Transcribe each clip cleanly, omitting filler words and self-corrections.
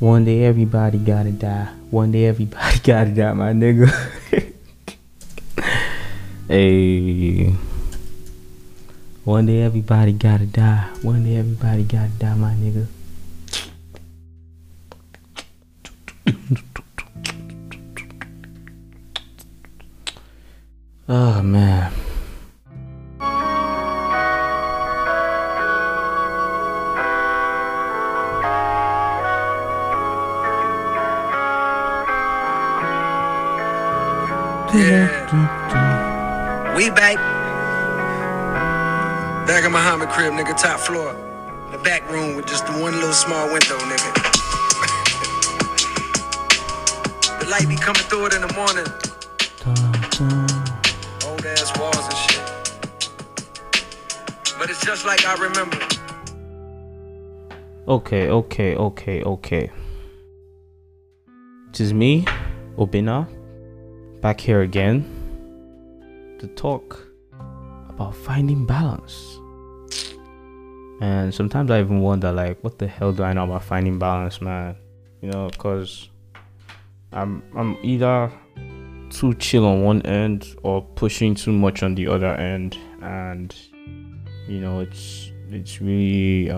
One day everybody gotta die. One day everybody gotta die, my nigga. Hey. One day everybody gotta die. One day everybody gotta die, my nigga. Oh, man. Yeah. We back in my homie crib, nigga, top floor. The back room with just the one little small window, nigga. The light be coming through it in the morning. Old ass walls and shit. But it's just like I remember. Okay. This is me, Obinna. Back here again to talk about finding balance. And sometimes I even wonder, like, what the hell do I know about finding balance, man? You know, because I'm either too chill on one end or pushing too much on the other end, and you know, it's really I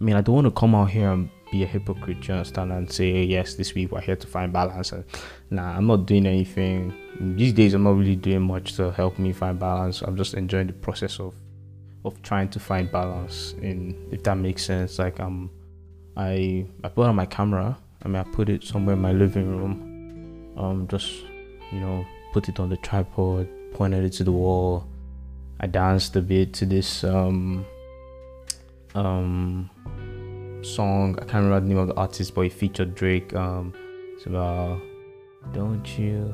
mean, I don't want to come out here and be a hypocrite, you understand, and say, yes, this week we're here to find balance, and nah, I'm not doing anything these days. I'm not really doing much to help me find balance. I'm just enjoying the process of trying to find balance, in if that makes sense. Like, I put on my camera. I mean, I put it somewhere in my living room, just, you know, put it on the tripod, pointed it to the wall. I danced a bit to this song. I can't remember the name of the artist, but it featured Drake. It's about don't you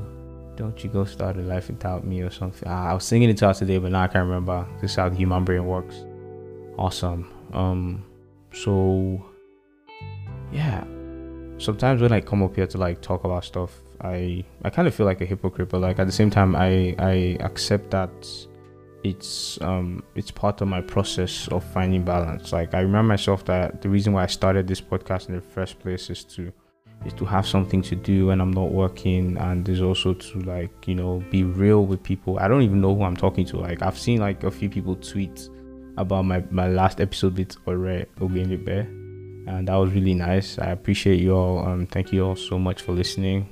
go start a life without me or something. I was singing it to her today, but now I can't remember. This is how the human brain works. Awesome. So yeah, sometimes when I come up here to like talk about stuff, I kind of feel like a hypocrite, but like at the same time I accept that it's part of my process of finding balance. Like, I remind myself that the reason why I started this podcast in the first place is to have something to do when I'm not working, and is also to, like, you know, be real with people. I don't even know who I'm talking to. Like, I've seen like a few people tweet about my last episode with Ore Ogunlebi, and that was really nice. I appreciate you all. Thank you all so much for listening.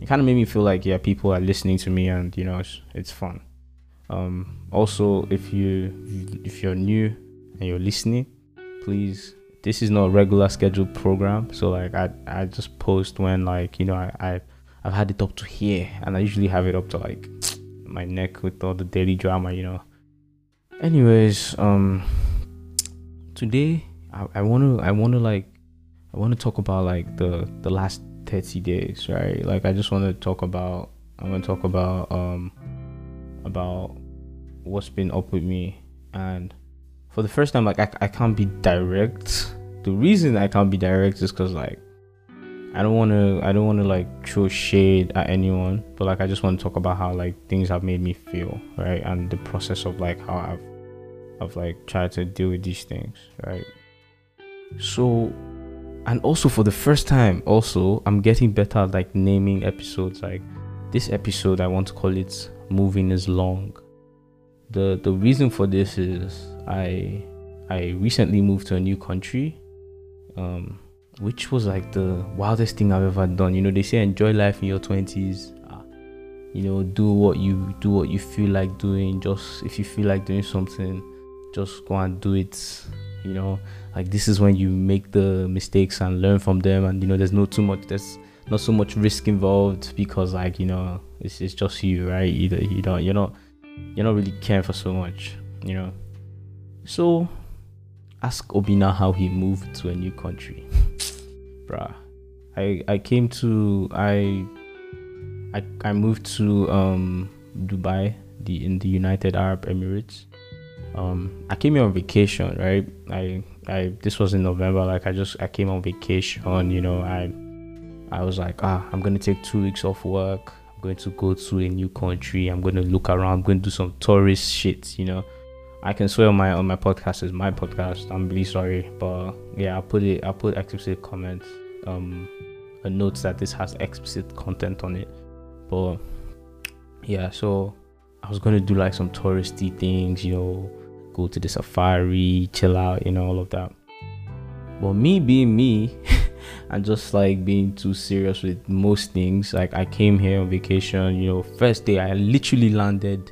It kind of made me feel like, yeah, people are listening to me, and you know, it's fun. Also, if you're new and you're listening, please, this is not a regular scheduled program, so like I just post when, like, you know, I've had it up to here, and I usually have it up to like my neck with all the daily drama, you know. Anyways, today I want to talk about like the last 30 days, right? Like, I'm gonna talk about about what's been up with me. And for the first time, like, I can't be direct. The reason I can't be direct is because, like, I don't want to like throw shade at anyone, but like I just want to talk about how like things have made me feel, right? And the process of like how I've like tried to deal with these things, right? So, and also for the first time, also I'm getting better at like naming episodes. Like this episode, I want to call it Moving Is Long. The reason for this is I recently moved to a new country, which was like the wildest thing I've ever done. You know, they say enjoy life in your 20s, you know, do what you feel like doing. Just if you feel like doing something, just go and do it, you know. Like, this is when you make the mistakes and learn from them, and you know, there's not so much risk involved, because like, you know, it's just you, right? You're not really caring for so much, you know. So ask Obinna how he moved to a new country. Bruh, I moved to Dubai, in the United Arab Emirates. I came here on vacation, right? I this was in November. Like, I came on vacation, you know. I was like, I'm gonna take 2 weeks off work. I'm going to go to a new country. I'm gonna look around. I'm gonna do some tourist shit, you know. I can swear on my podcast is my podcast. I'm really sorry, but yeah, I put explicit comments, a note that this has explicit content on it. But yeah, so I was gonna do like some touristy things, you know, go to the safari, chill out, you know, all of that. But me being me and just like being too serious with most things, like I came here on vacation, you know, first day I literally landed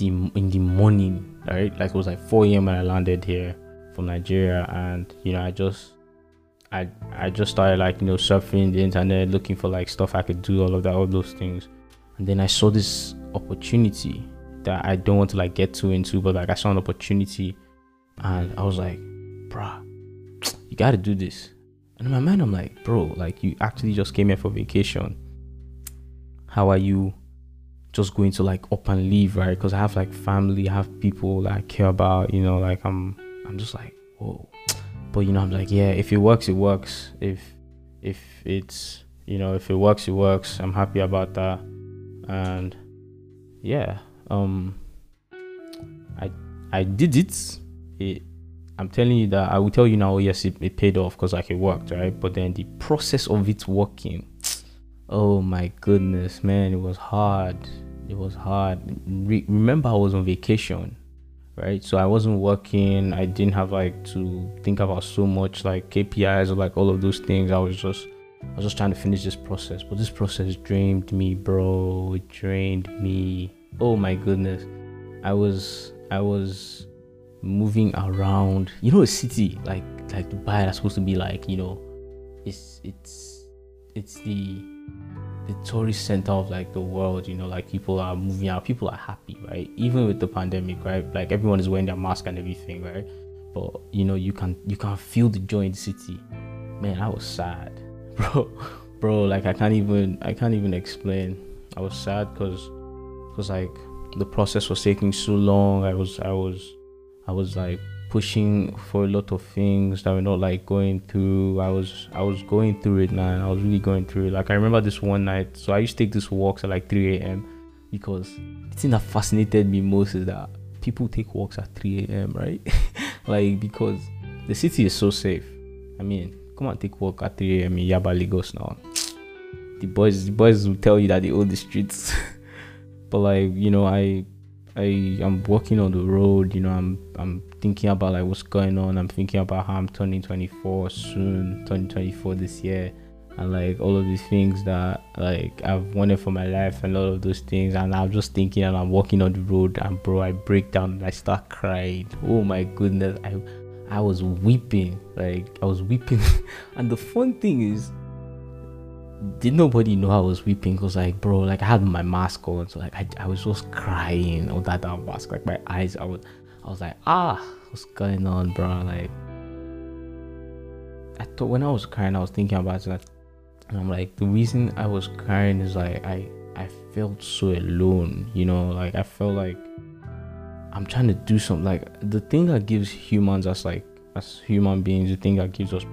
in the morning, right? Like it was like 4 a.m. when I landed here from Nigeria, and you know, I just started like, you know, surfing the internet, looking for like stuff I could do, all of that, all those things. And then I saw this opportunity that I don't want to like get too into, but like I saw an opportunity and I was like, bruh, you gotta do this. And in my mind I'm like, bro, like you actually just came here for vacation. How are you just going to like up and leave, right? Because I have like family, I have people that I care about, you know, like I'm just like, whoa. But you know, I'm like, yeah, if it works, it works. If it's, you know, if it works, it works. I'm happy about that. And yeah, I did it. I'm telling you that I will tell you now, yes, it paid off because like it worked, right? But then the process of it working, oh my goodness, man, it was hard. It was hard. Remember, I was on vacation, right? So I wasn't working. I didn't have like to think about so much like KPIs or like all of those things. I was just trying to finish this process, but this process drained me, bro. It drained me. Oh my goodness. I was moving around, you know, a city like Dubai that's supposed to be like, you know, it's the tourist center of like the world, you know, like people are moving out, people are happy, right? Even with the pandemic, right? Like everyone is wearing their mask and everything, right? But you know, you can feel the joy in the city. Man, I was sad, bro, like I can't even explain. I was sad because like the process was taking so long. I was like pushing for a lot of things that were not like going through. I was going through it, man. I was really going through it. Like I remember this one night, so I used to take these walks at like 3 a.m. because the thing that fascinated me most is that people take walks at 3 a.m. right? Like because the city is so safe. I mean, come and take walk at 3 a.m. in Yaba Lagos now. The boys will tell you that they own the streets. But like, you know, I'm walking on the road, you know, I'm thinking about like what's going on. I'm thinking about how I'm turning 24 soon, turning 24 this year, and like all of these things that like I've wanted for my life and all of those things. And I'm just thinking, and I'm walking on the road, and bro, I break down and I start crying. Oh my goodness, I was weeping, like I was weeping. And the fun thing is, did nobody know I was weeping? Because like, bro, like I had my mask on, so like I was just crying on that damn mask. Like my eyes, I was like, ah, what's going on, bro? Like I thought when I was crying, I was thinking about that, and I'm like, the reason I was crying is like I felt so alone, you know, like I felt like I'm trying to do something. Like the thing that gives humans, as human beings, the thing that gives us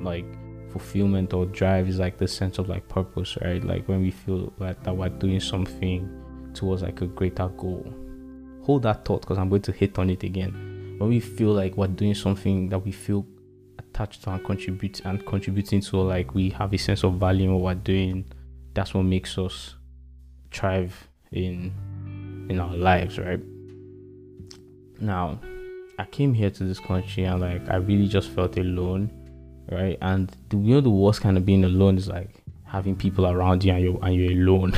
like fulfillment or drive is like the sense of like purpose, right? Like when we feel like that we're doing something towards like a greater goal. Hold that thought, because I'm going to hit on it again. When we feel like we're doing something that we feel attached to and contributing to, like we have a sense of value in what we're doing, that's what makes us thrive in our lives, right? Now, I came here to this country and like I really just felt alone, right? And you know, the worst kind of being alone is like having people around you and you're alone.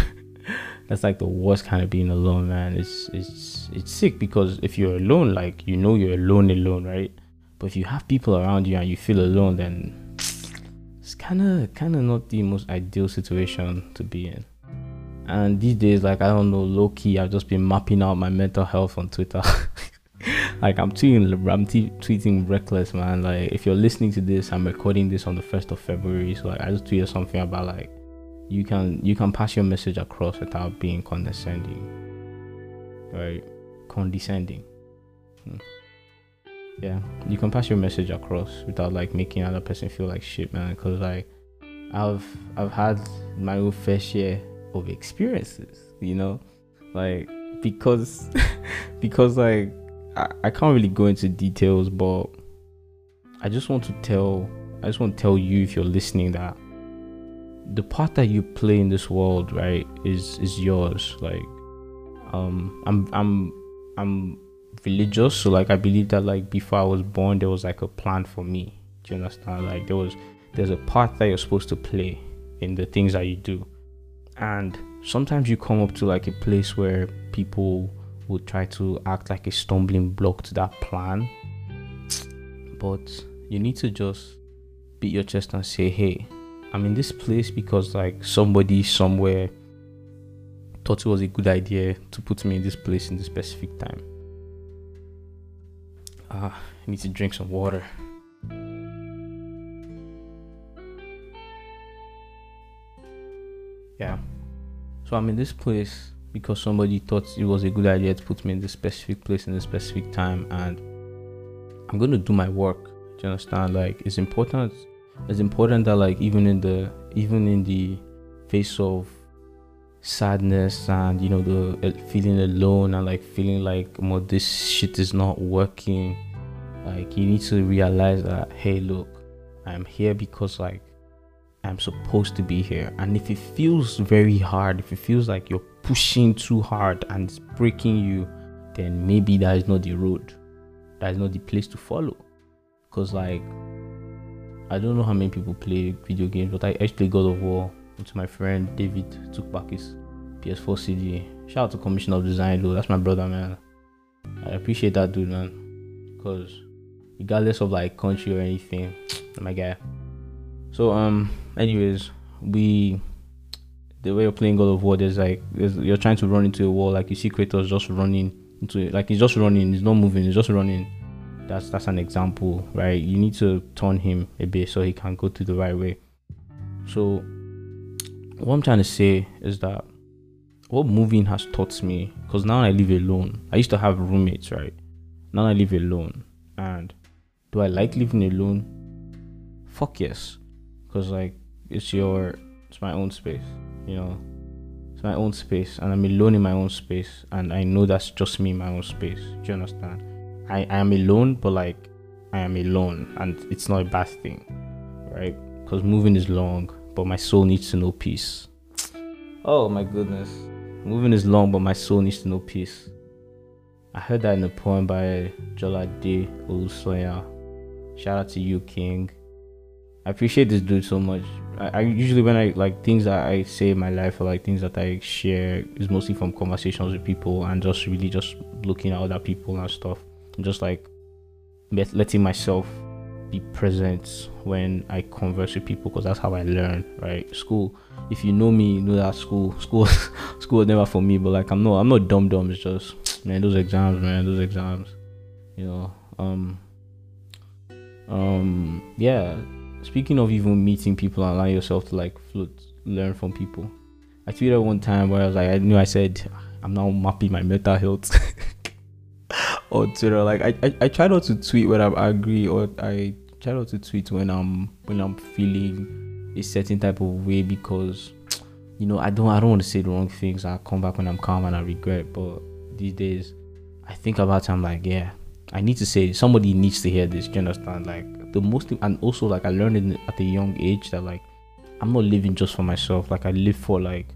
That's like the worst kind of being alone, man. It's sick, because if you're alone, like, you know, you're alone, right? But if you have people around you and you feel alone, then it's kind of not the most ideal situation to be in. And these days, like, I don't know, low-key, I've just been mapping out my mental health on Twitter. Like I'm tweeting reckless, man. Like if you're listening to this, I'm recording this on the 1st of February, so like I just tweeted something about like you can pass your message across without being condescending, right? Condescending. Yeah, you can pass your message across without like making another person feel like shit, man. Because like I've had my own fair share of experiences, you know, like because like I can't really go into details, but I just want to tell you, if you're listening, that the part that you play in this world, right, is yours. Like, I'm religious, so like I believe that like before I was born there was like a plan for me. Do you understand? Like there's a part that you're supposed to play in the things that you do, and sometimes you come up to like a place where people will try to act like a stumbling block to that plan, but you need to just beat your chest and say, hey, I'm in this place because like somebody somewhere thought it was a good idea to put me in this place in this specific time. I need to drink some water. Yeah, so I'm in this place because somebody thought it was a good idea to put me in this specific place in this specific time, and I'm going to do my work. Do you understand? Like, it's important that like even in the face of sadness and, you know, the feeling alone and like feeling like, well, this shit is not working, like you need to realize that, hey, look, I'm here because like I'm supposed to be here. And if it feels very hard, if it feels like you're pushing too hard and it's breaking you, then maybe that is not the road, that is not the place to follow. Because like, I don't know how many people play video games, but I actually played God of War until my friend David took back his PS4 CD. Shout out to Commission of Design, though, that's my brother, man. I appreciate that dude, man, because regardless of like country or anything, my guy. So anyways, the way you're playing God of War, there's you're trying to run into a wall. Like, you see Kratos just running into it, like he's just running, he's not moving, he's just running. That's an example, right? You need to turn him a bit so he can go to the right way. So what I'm trying to say is that what moving has taught me, because now I live alone. I used to have roommates, right? Now I live alone. And do I like living alone? Fuck yes. Because like, it's my own space, you know, it's my own space, and I'm alone in my own space, and I know that's just me in my own space. Do you understand? I am alone, but like, I am alone, and it's not a bad thing, right? Because moving is long, but my soul needs to know peace. Oh my goodness. Moving is long, but my soul needs to know peace. I heard that in a poem by Jolade Olusoya. Shout out to you, King. I appreciate this dude so much. I usually, when I like things that I say in my life, or like things that I share, is mostly from conversations with people, and just really just looking at other people and stuff, and just like letting myself be present when I converse with people, because that's how I learn, right? School, if you know me, you know that school was never for me. But like, I'm not dumb. It's just, man, those exams, you know. Yeah. Speaking of even meeting people and allowing yourself to like learn from people, I tweeted one time where I was like, I said I'm now mapping my mental health on Twitter. Like, I try not to tweet when I'm angry, or I try not to tweet when I'm feeling a certain type of way, because, you know, I don't want to say the wrong things. I come back when I'm calm and I regret. But these days, I think about it. I'm like, yeah, I need to say, somebody needs to hear this. Do you understand? Like, the most thing, and also like I learned it at a young age, that like I'm not living just for myself. Like, I live for like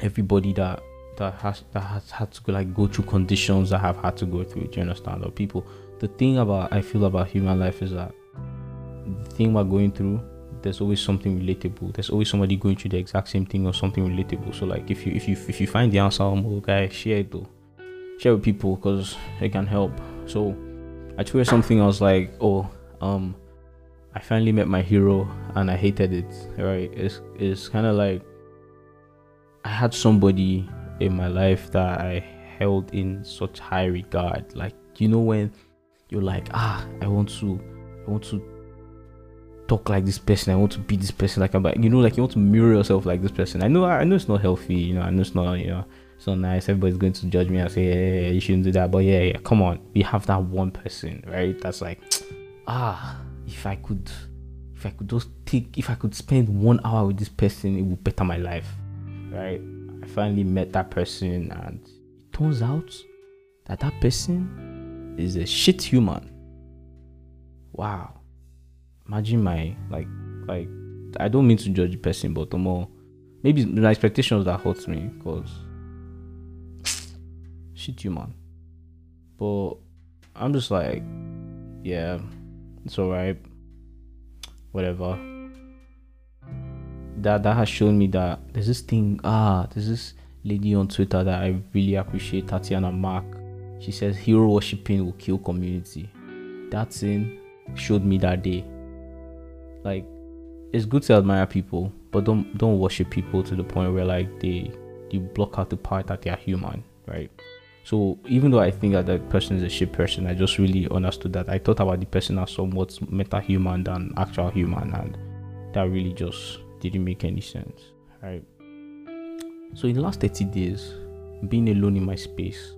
everybody that has had to like go through conditions that have had to go through. Do you understand? Or people, I feel about human life is that the thing we're going through, there's always something relatable. There's always somebody going through the exact same thing or something relatable. So like, if you find the answer, okay, share it though. Share with people, because it can help. So I tweeted something. I was like, I finally met my hero and I hated it, right? It's kind of like I had somebody in my life that I held in such high regard. Like, you know, when you're like, I want to talk like this person, I want to be this person, like, I'm like, you know, like you want to mirror yourself like this person. I know it's not healthy, you know, I know it's not, you know, so nice, everybody's going to judge me and say, hey, you shouldn't do that, but yeah, come on, we have that one person, right? That's like, if I could spend 1 hour with this person, it would better my life, right? I finally met that person, and it turns out that person is a shit human. Wow. Imagine my, like, I don't mean to judge the person, but the more, maybe my expectations that hurts me, because shit human. But I'm just like, yeah, it's alright, whatever. That has shown me that there's this thing, there's this lady on Twitter that I really appreciate, Tatiana Mark. She says hero worshipping will kill community. That thing showed me that day. Like, it's good to admire people, but don't worship people to the point where like they block out the part that they are human, right? So even though I think that that person is a shit person, I just really understood that. I thought about the person as somewhat meta-human than actual human, and that really just didn't make any sense, right? So in the last 30 days, being alone in my space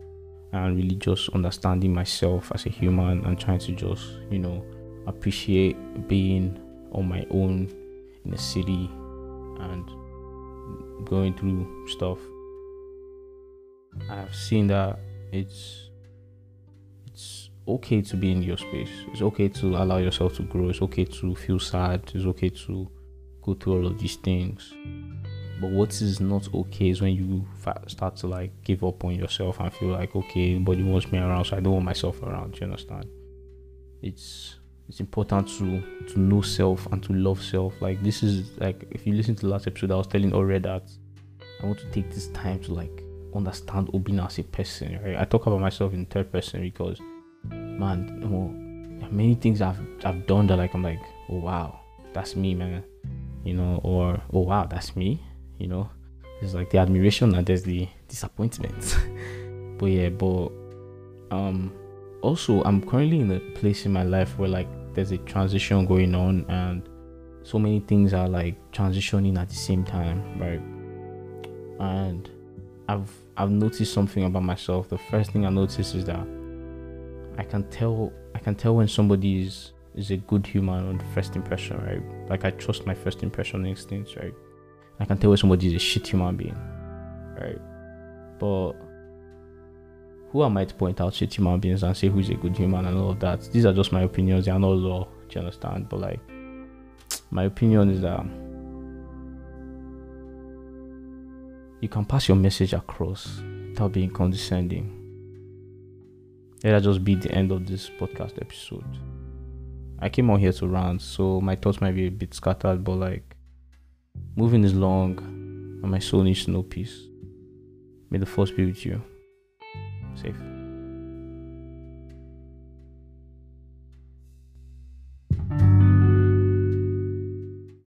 and really just understanding myself as a human and trying to just, you know, appreciate being on my own in the city and going through stuff, I've seen that it's okay to be in your space. It's okay to allow yourself to grow. It's okay to feel sad. It's okay to go through all of these things. But what is not okay is when you start to like give up on yourself and feel like, okay, nobody wants me around, so I don't want myself around. Do you understand? It's important to know self and to love self. Like, this is like, if you listen to the last episode, I was telling Ore that I want to take this time to like understand Obinna as a person, right? I talk about myself in third person because, man, there are many things I've done that like I'm like, oh wow, that's me, man, you know, or oh wow, that's me, you know. There's like the admiration and there's the disappointment. But yeah, but also I'm currently in a place in my life where like there's a transition going on and so many things are like transitioning at the same time, right? And I've noticed something about myself. The first thing I noticed is that I can tell when somebody is a good human on the first impression, right? Like, I trust my first impression instincts, right? I can tell when somebody is a shit human being, right? But who am I to point out shit human beings and say who's a good human and all of that? These are just my opinions. They are not law. Do you understand? But like, my opinion is that you can pass your message across without being condescending. Let that just be the end of this podcast episode. I came out here to rant, so my thoughts might be a bit scattered, but like, moving is long and my soul needs to know peace. May the force be with you. Safe.